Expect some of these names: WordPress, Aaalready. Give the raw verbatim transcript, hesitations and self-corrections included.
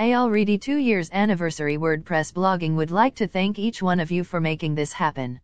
Aaalready two years anniversary WordPress blogging would like to thank each one of you for making this happen.